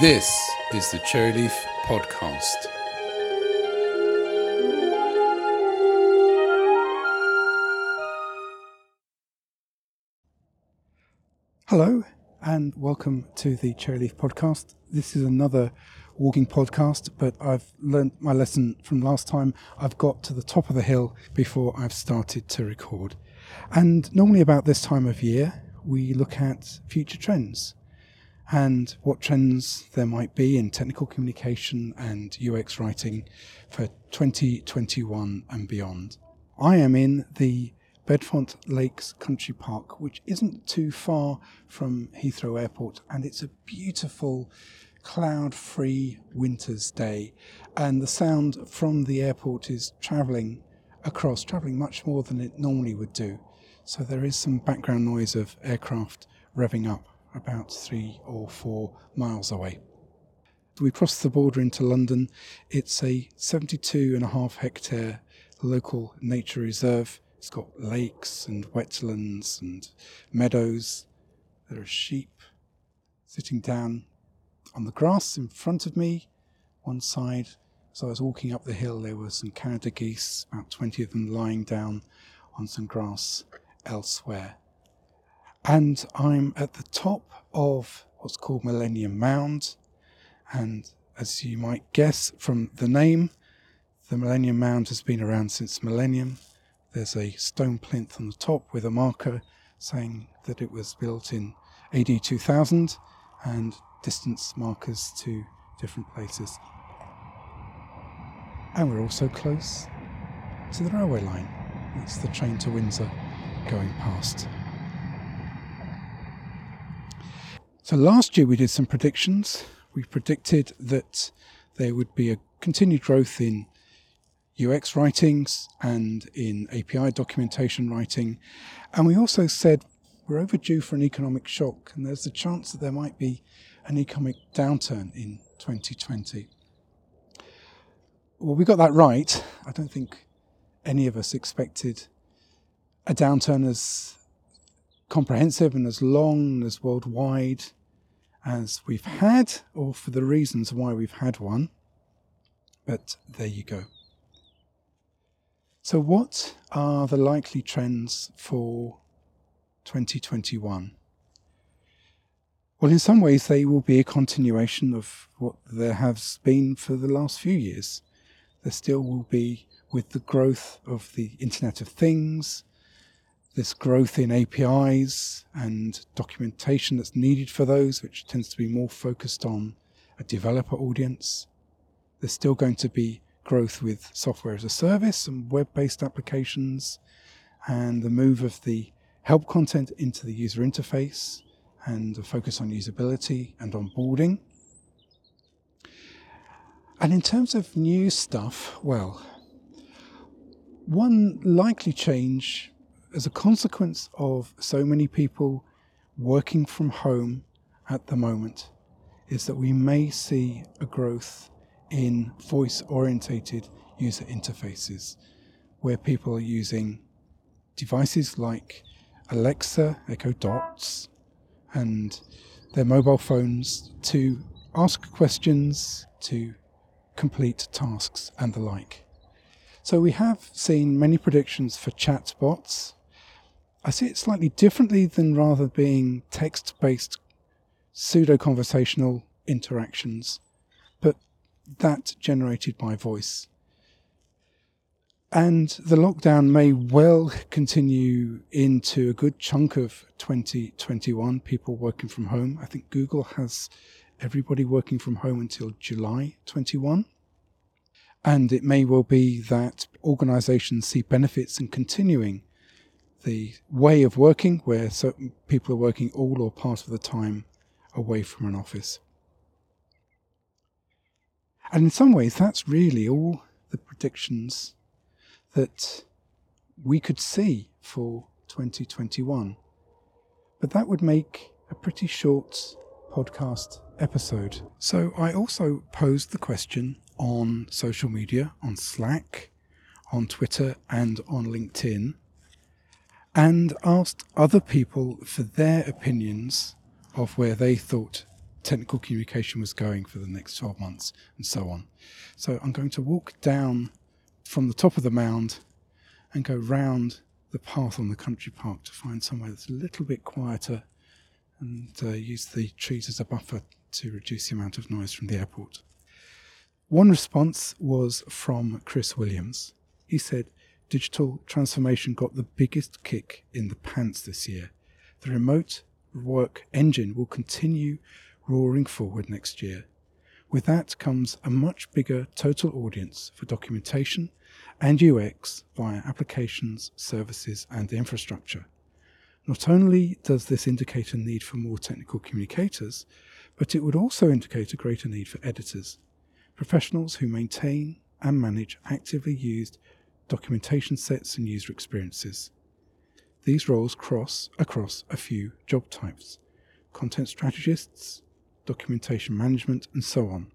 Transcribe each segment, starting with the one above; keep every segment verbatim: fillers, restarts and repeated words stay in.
This is the Cherryleaf Podcast. Hello and welcome to the Cherryleaf Podcast. This is another walking podcast, but I've learnt my lesson from last time. I've got to the top of the hill before I've started to record. And normally about this time of year, we look at future trends and what trends there might be in technical communication and U X writing for twenty twenty-one and beyond. I am in the Bedfont Lakes Country Park, which isn't too far from Heathrow Airport, and it's a beautiful cloud-free winter's day, and the sound from the airport is travelling across, travelling much more than it normally would do. So there is some background noise of aircraft revving up about three or four miles away. We crossed the border into London. It's a seventy-two and a half hectare local nature reserve. It's got lakes and wetlands and meadows. There are sheep sitting down on the grass in front of me. One side, as I was walking up the hill, there were some Canada geese, about twenty of them lying down on some grass elsewhere. And I'm at the top of what's called Millennium Mound. And as you might guess from the name, the Millennium Mound has been around since millennium. There's a stone plinth on the top with a marker saying that it was built in A D two thousand and distance markers to different places. And we're also close to the railway line. That's the train to Windsor going past. So last year we did some predictions. We predicted that there would be a continued growth in U X writings and in A P I documentation writing. And we also said we're overdue for an economic shock, and there's the chance that there might be an economic downturn in twenty twenty. Well, we got that right. I don't think any of us expected a downturn as comprehensive and as long and as worldwide as we've had, or for the reasons why we've had one. But there you go. So what are the likely trends for twenty twenty-one? Well, in some ways, they will be a continuation of what there has been for the last few years. There still will be, with the growth of the Internet of Things, this growth in A P Is and documentation that's needed for those, which tends to be more focused on a developer audience. There's still going to be growth with software as a service and web-based applications, and the move of the help content into the user interface and a focus on usability and onboarding. And in terms of new stuff, well, one likely change as a consequence of so many people working from home at the moment is that we may see a growth in voice-orientated user interfaces, where people are using devices like Alexa Echo Dots and their mobile phones to ask questions, to complete tasks and the like. So we have seen many predictions for chatbots. I see it slightly differently than rather being text-based pseudo-conversational interactions, but that generated by voice. And the lockdown may well continue into a good chunk of twenty twenty-one, people working from home. I think Google has everybody working from home until July twenty-one. And it may well be that organisations see benefits in continuing the way of working where certain people are working all or part of the time away from an office. And in some ways, that's really all the predictions that we could see for twenty twenty-one. But that would make a pretty short podcast episode. So I also posed the question on social media, on Slack, on Twitter, and on LinkedIn, and asked other people for their opinions of where they thought technical communication was going for the next twelve months and so on. So I'm going to walk down from the top of the mound and go round the path on the country park to find somewhere that's a little bit quieter and uh, use the trees as a buffer to reduce the amount of noise from the airport. One response was from Chris Williams. He said, digital transformation got the biggest kick in the pants this year. The remote work engine will continue roaring forward next year. With that comes a much bigger total audience for documentation and U X via applications, services, and infrastructure. Not only does this indicate a need for more technical communicators, but it would also indicate a greater need for editors, professionals who maintain and manage actively used documentation sets and user experiences. These roles cross across a few job types: content strategists, documentation management, and so on.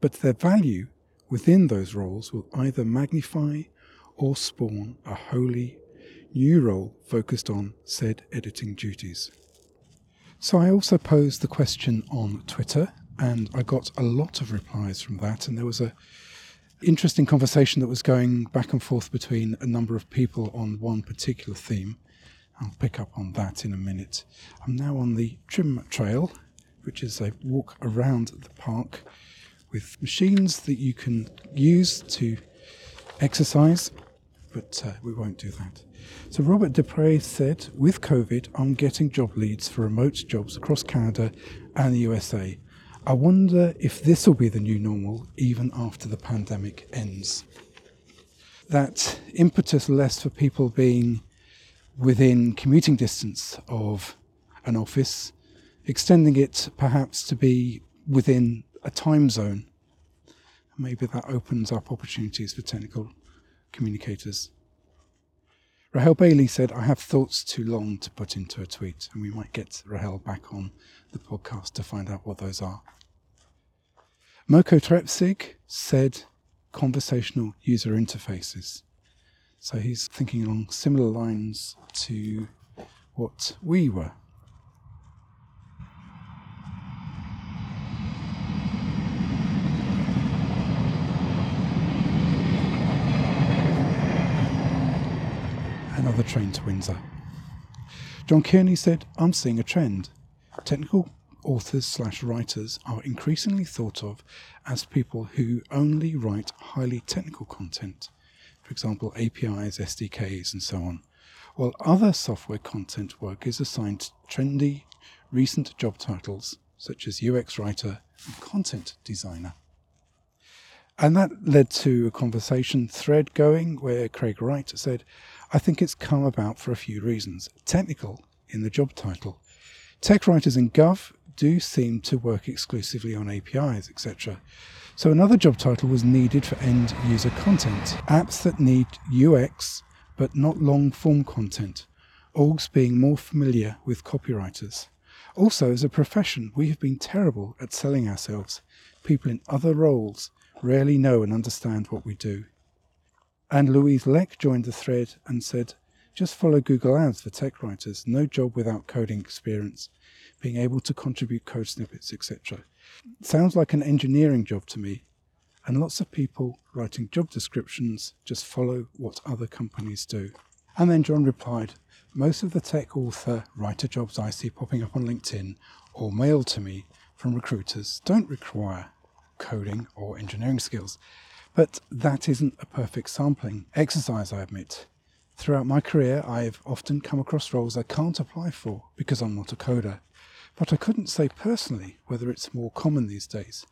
But their value within those roles will either magnify or spawn a wholly new role focused on said editing duties. So I also posed the question on Twitter, and I got a lot of replies from that, and there was a interesting conversation that was going back and forth between a number of people on one particular theme. I'll pick up on that in a minute. I'm now on the trim trail, which is a walk around the park with machines that you can use to exercise, but uh, we won't do that. So Robert Dupre said, with COVID, I'm getting job leads for remote jobs across Canada and the U S A. I wonder if this will be the new normal even after the pandemic ends. That impetus less for people being within commuting distance of an office, extending it perhaps to be within a time zone. Maybe that opens up opportunities for technical communicators. Rahel Bailey said, I have thoughts too long to put into a tweet, and we might get Rahel back on the podcast to find out what those are. Moko Trepsig said, conversational user interfaces. So he's thinking along similar lines to what we were. Another train to Windsor. John Kearney said, I'm seeing a trend. Technical authors slash writers are increasingly thought of as people who only write highly technical content. For example, A P Is, S D Ks, and so on, while other software content work is assigned trendy, recent job titles, such as U X writer and content designer. And that led to a conversation thread going where Craig Wright said, I think it's come about for a few reasons. Technical in the job title. Tech writers in Gov do seem to work exclusively on A P Is, et cetera. So another job title was needed for end-user content. Apps that need U X, but not long-form content. Orgs being more familiar with copywriters. Also, as a profession, we have been terrible at selling ourselves. People in other roles rarely know and understand what we do. And Louise Leck joined the thread and said, just follow Google Ads for tech writers. No job without coding experience. Being able to contribute code snippets, et cetera. Sounds like an engineering job to me, and lots of people writing job descriptions just follow what other companies do. And then John replied, most of the tech author writer jobs I see popping up on LinkedIn or mailed to me from recruiters don't require coding or engineering skills. But that isn't a perfect sampling exercise, I admit. Throughout my career, I've often come across roles I can't apply for because I'm not a coder. But I couldn't say personally whether it's more common these days.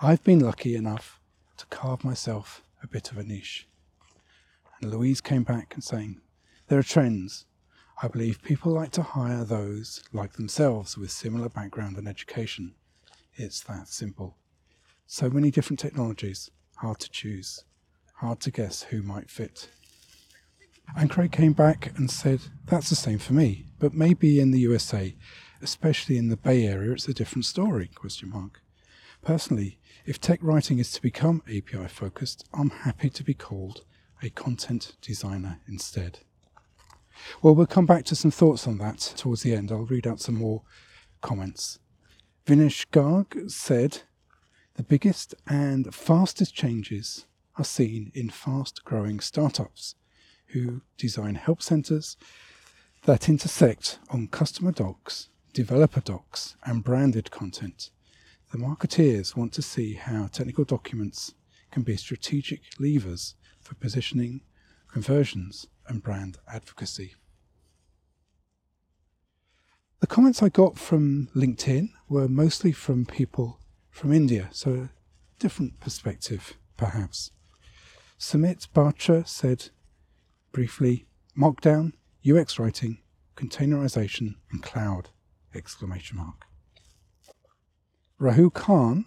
I've been lucky enough to carve myself a bit of a niche. And Louise came back and saying, there are trends. I believe people like to hire those like themselves with similar background and education. It's that simple. So many different technologies, hard to choose, hard to guess who might fit. And Craig came back and said, that's the same for me, but maybe in the U S A, especially in the Bay Area, it's a different story, question mark. Personally, if tech writing is to become A P I focused, I'm happy to be called a content designer instead. Well, we'll come back to some thoughts on that towards the end. I'll read out some more comments. Vinesh Garg said, "The biggest and fastest changes are seen in fast-growing startups who design help centers that intersect on customer docs, developer docs, and branded content. The marketeers want to see how technical documents can be strategic levers for positioning, conversions, and brand advocacy." The comments I got from LinkedIn were mostly from people from India, so a different perspective, perhaps. Sumit Bhatra said, briefly, "Markdown, U X writing, containerization, and cloud!" Exclamation mark. Rahul Khan,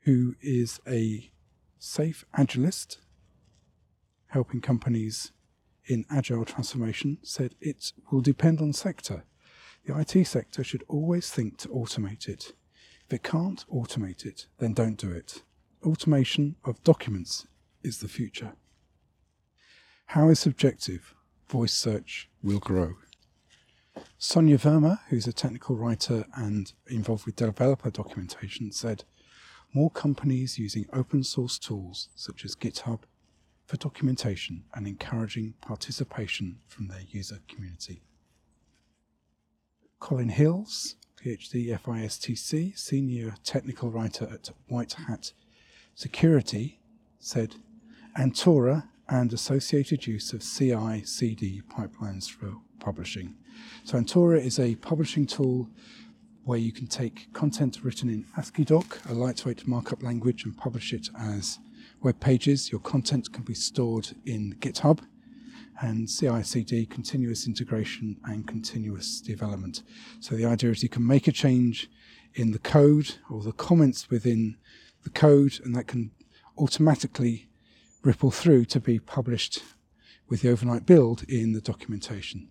who is a safe agilist helping companies in agile transformation, said, "It will depend on sector. The I T sector should always think to automate it. If it can't automate it, then don't do it. Automation of documents is the future. How is subjective? Voice search will grow." Sonia Verma, who's a technical writer and involved with developer documentation, said, "More companies using open source tools such as GitHub for documentation and encouraging participation from their user community." Colin Hills, PhD, F I S T C, senior technical writer at White Hat Security, said, "Antora and associated use of C I C D pipelines for publishing." So Antora is a publishing tool where you can take content written in ASCII doc, a lightweight markup language, and publish it as web pages. Your content can be stored in GitHub, and C I C D, continuous integration and continuous development. So the idea is you can make a change in the code or the comments within the code, and that can automatically ripple through to be published with the overnight build in the documentation.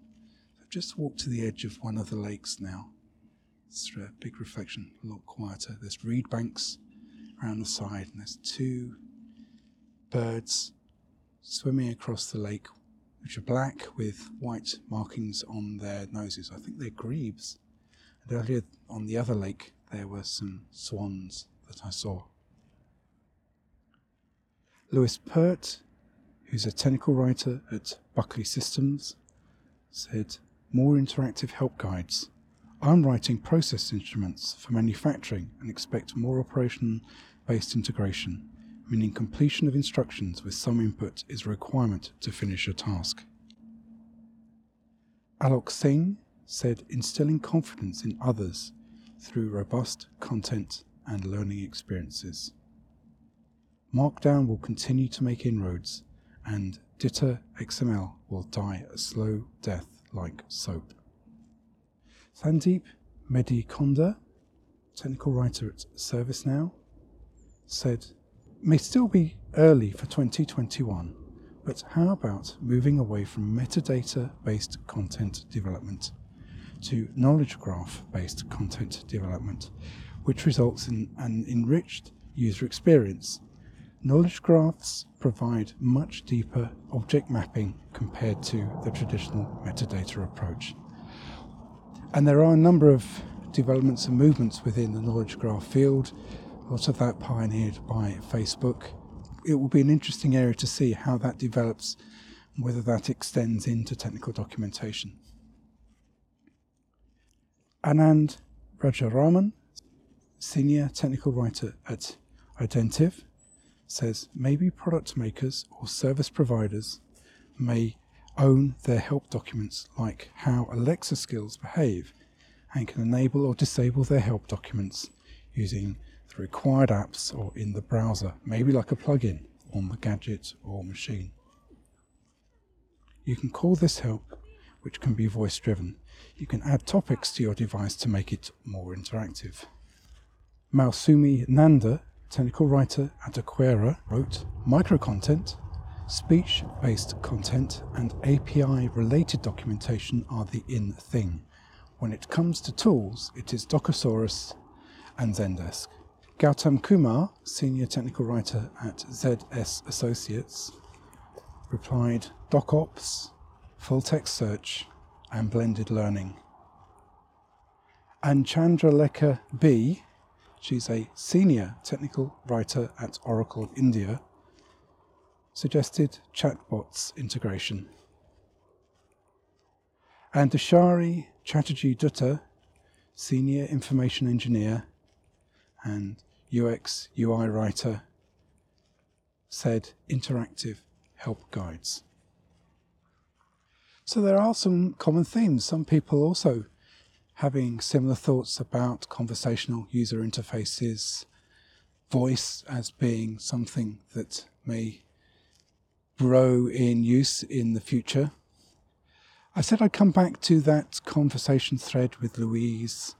I've just walked to the edge of one of the lakes now. It's a big reflection, a lot quieter. There's reed banks around the side, and there's two birds swimming across the lake, which are black with white markings on their noses. I think they're grebes. And earlier on the other lake, there were some swans that I saw. Louis Pert, who's a technical writer at Buckley Systems, said, "More interactive help guides. I'm writing process instruments for manufacturing and expect more operation-based integration, meaning completion of instructions with some input is a requirement to finish a task." Alok Singh said, "Instilling confidence in others through robust content and learning experiences. Markdown will continue to make inroads, and Ditto X M L will die a slow death like soap." Sandeep Medikonda, technical writer at ServiceNow, said, "May still be early for twenty twenty-one, but how about moving away from metadata-based content development to knowledge graph-based content development, which results in an enriched user experience? Knowledge graphs provide much deeper object mapping compared to the traditional metadata approach." And there are a number of developments and movements within the knowledge graph field. A lot of that pioneered by Facebook. It will be an interesting area to see how that develops and whether that extends into technical documentation. Anand Rajaraman, senior technical writer at Identiv, says, "Maybe product makers or service providers may own their help documents, like how Alexa skills behave, and can enable or disable their help documents using required apps or in the browser, maybe like a plugin on the gadget or machine. You can call this help, which can be voice driven. You can add topics to your device to make it more interactive." Mausumi Nanda, technical writer at Aquera, wrote, "Microcontent, speech-based content, and A P I-related documentation are the in thing. When it comes to tools, it is Docosaurus and Zendesk." Gautam Kumar, senior technical writer at Z S Associates, replied, "DocOps, full-text search, and blended learning." and Chandralekha B. She's a senior technical writer at Oracle India. Suggested chatbots integration. And Dashari Chatterjee Dutta, senior information engineer and U X U I writer, said interactive help guides. So there are some common themes, some people also having similar thoughts about conversational user interfaces, voice as being something that may grow in use in the future. I said I'd come back to that conversation thread with Louise,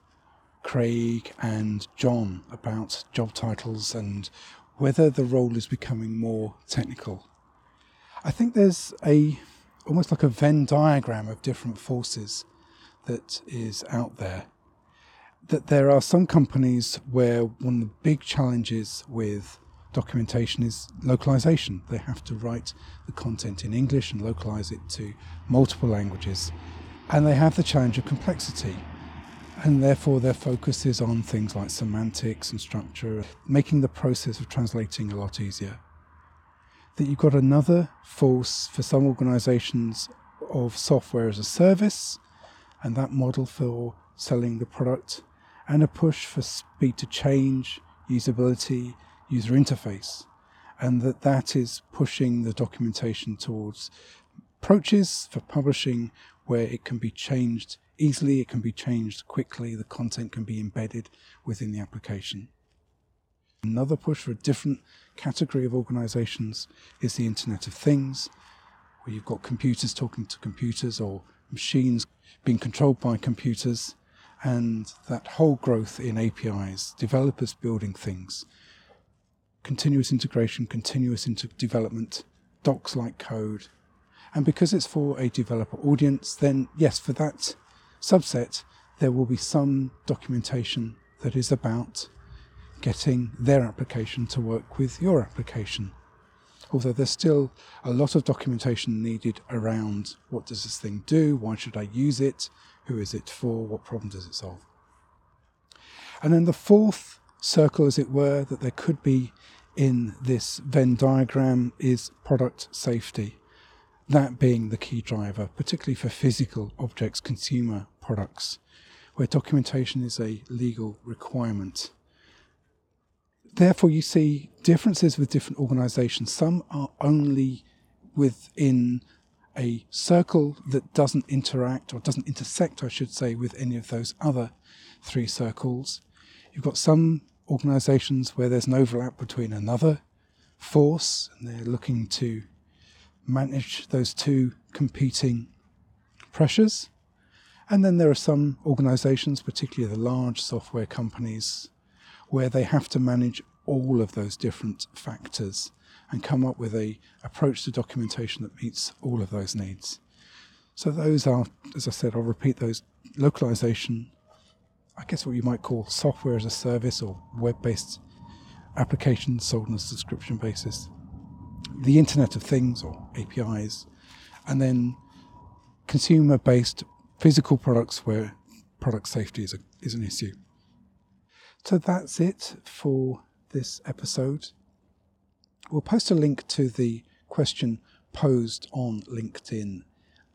Craig and John about job titles and whether the role is becoming more technical. I think there's a almost like a Venn diagram of different forces that is out there. That there are some companies where one of the big challenges with documentation is localization. They have to write the content in English and localize it to multiple languages. And they have the challenge of complexity. And therefore their focus is on things like semantics and structure, making the process of translating a lot easier. That you've got another force for some organizations of software as a service and that model for selling the product, and a push for speed to change, usability, user interface, and that that is pushing the documentation towards approaches for publishing where it can be changed easily, it can be changed quickly, the content can be embedded within the application. Another push for a different category of organizations is the Internet of Things, where you've got computers talking to computers or machines being controlled by computers, and that whole growth in A P Is, developers building things, continuous integration, continuous inter- development, docs like code. And because it's for a developer audience, then yes, for that subset, there will be some documentation that is about getting their application to work with your application. Although there's still a lot of documentation needed around what does this thing do, why should I use it, who is it for, what problem does it solve. And then the fourth circle, as it were, that there could be in this Venn diagram is product safety. That being the key driver, particularly for physical objects, consumer products, where documentation is a legal requirement. Therefore, you see differences with different organizations. Some are only within a circle that doesn't interact or doesn't intersect, I should say, with any of those other three circles. You've got some organizations where there's an overlap between another force, and they're looking to manage those two competing pressures. And then there are some organizations, particularly the large software companies, where they have to manage all of those different factors and come up with a approach to documentation that meets all of those needs. So those are, as I said, I'll repeat those, localization, I guess what you might call software as a service or web-based applications sold on a subscription basis, the Internet of Things or A P Is, and then consumer-based physical products where product safety is, a, is an issue. So that's it for this episode. We'll post a link to the question posed on LinkedIn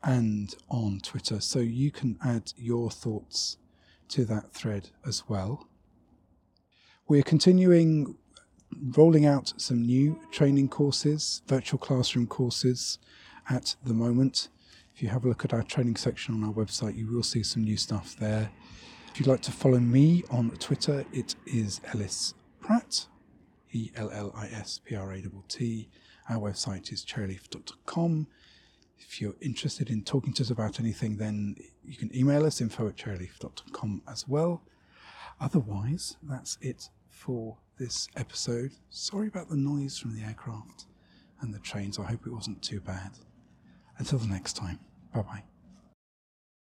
and on Twitter, so you can add your thoughts to that thread as well. We're continuing rolling out some new training courses, virtual classroom courses at the moment. If you have a look at our training section on our website, you will see some new stuff there. If you'd like to follow me on Twitter, it is Ellis Pratt, E L L I S P R A T T. Our website is cherryleaf dot com. If you're interested in talking to us about anything, then you can email us, info at cherryleaf dot com as well. Otherwise, that's it for this episode. Sorry about the noise from the aircraft and the trains. I hope it wasn't too bad. Until the next time, bye-bye.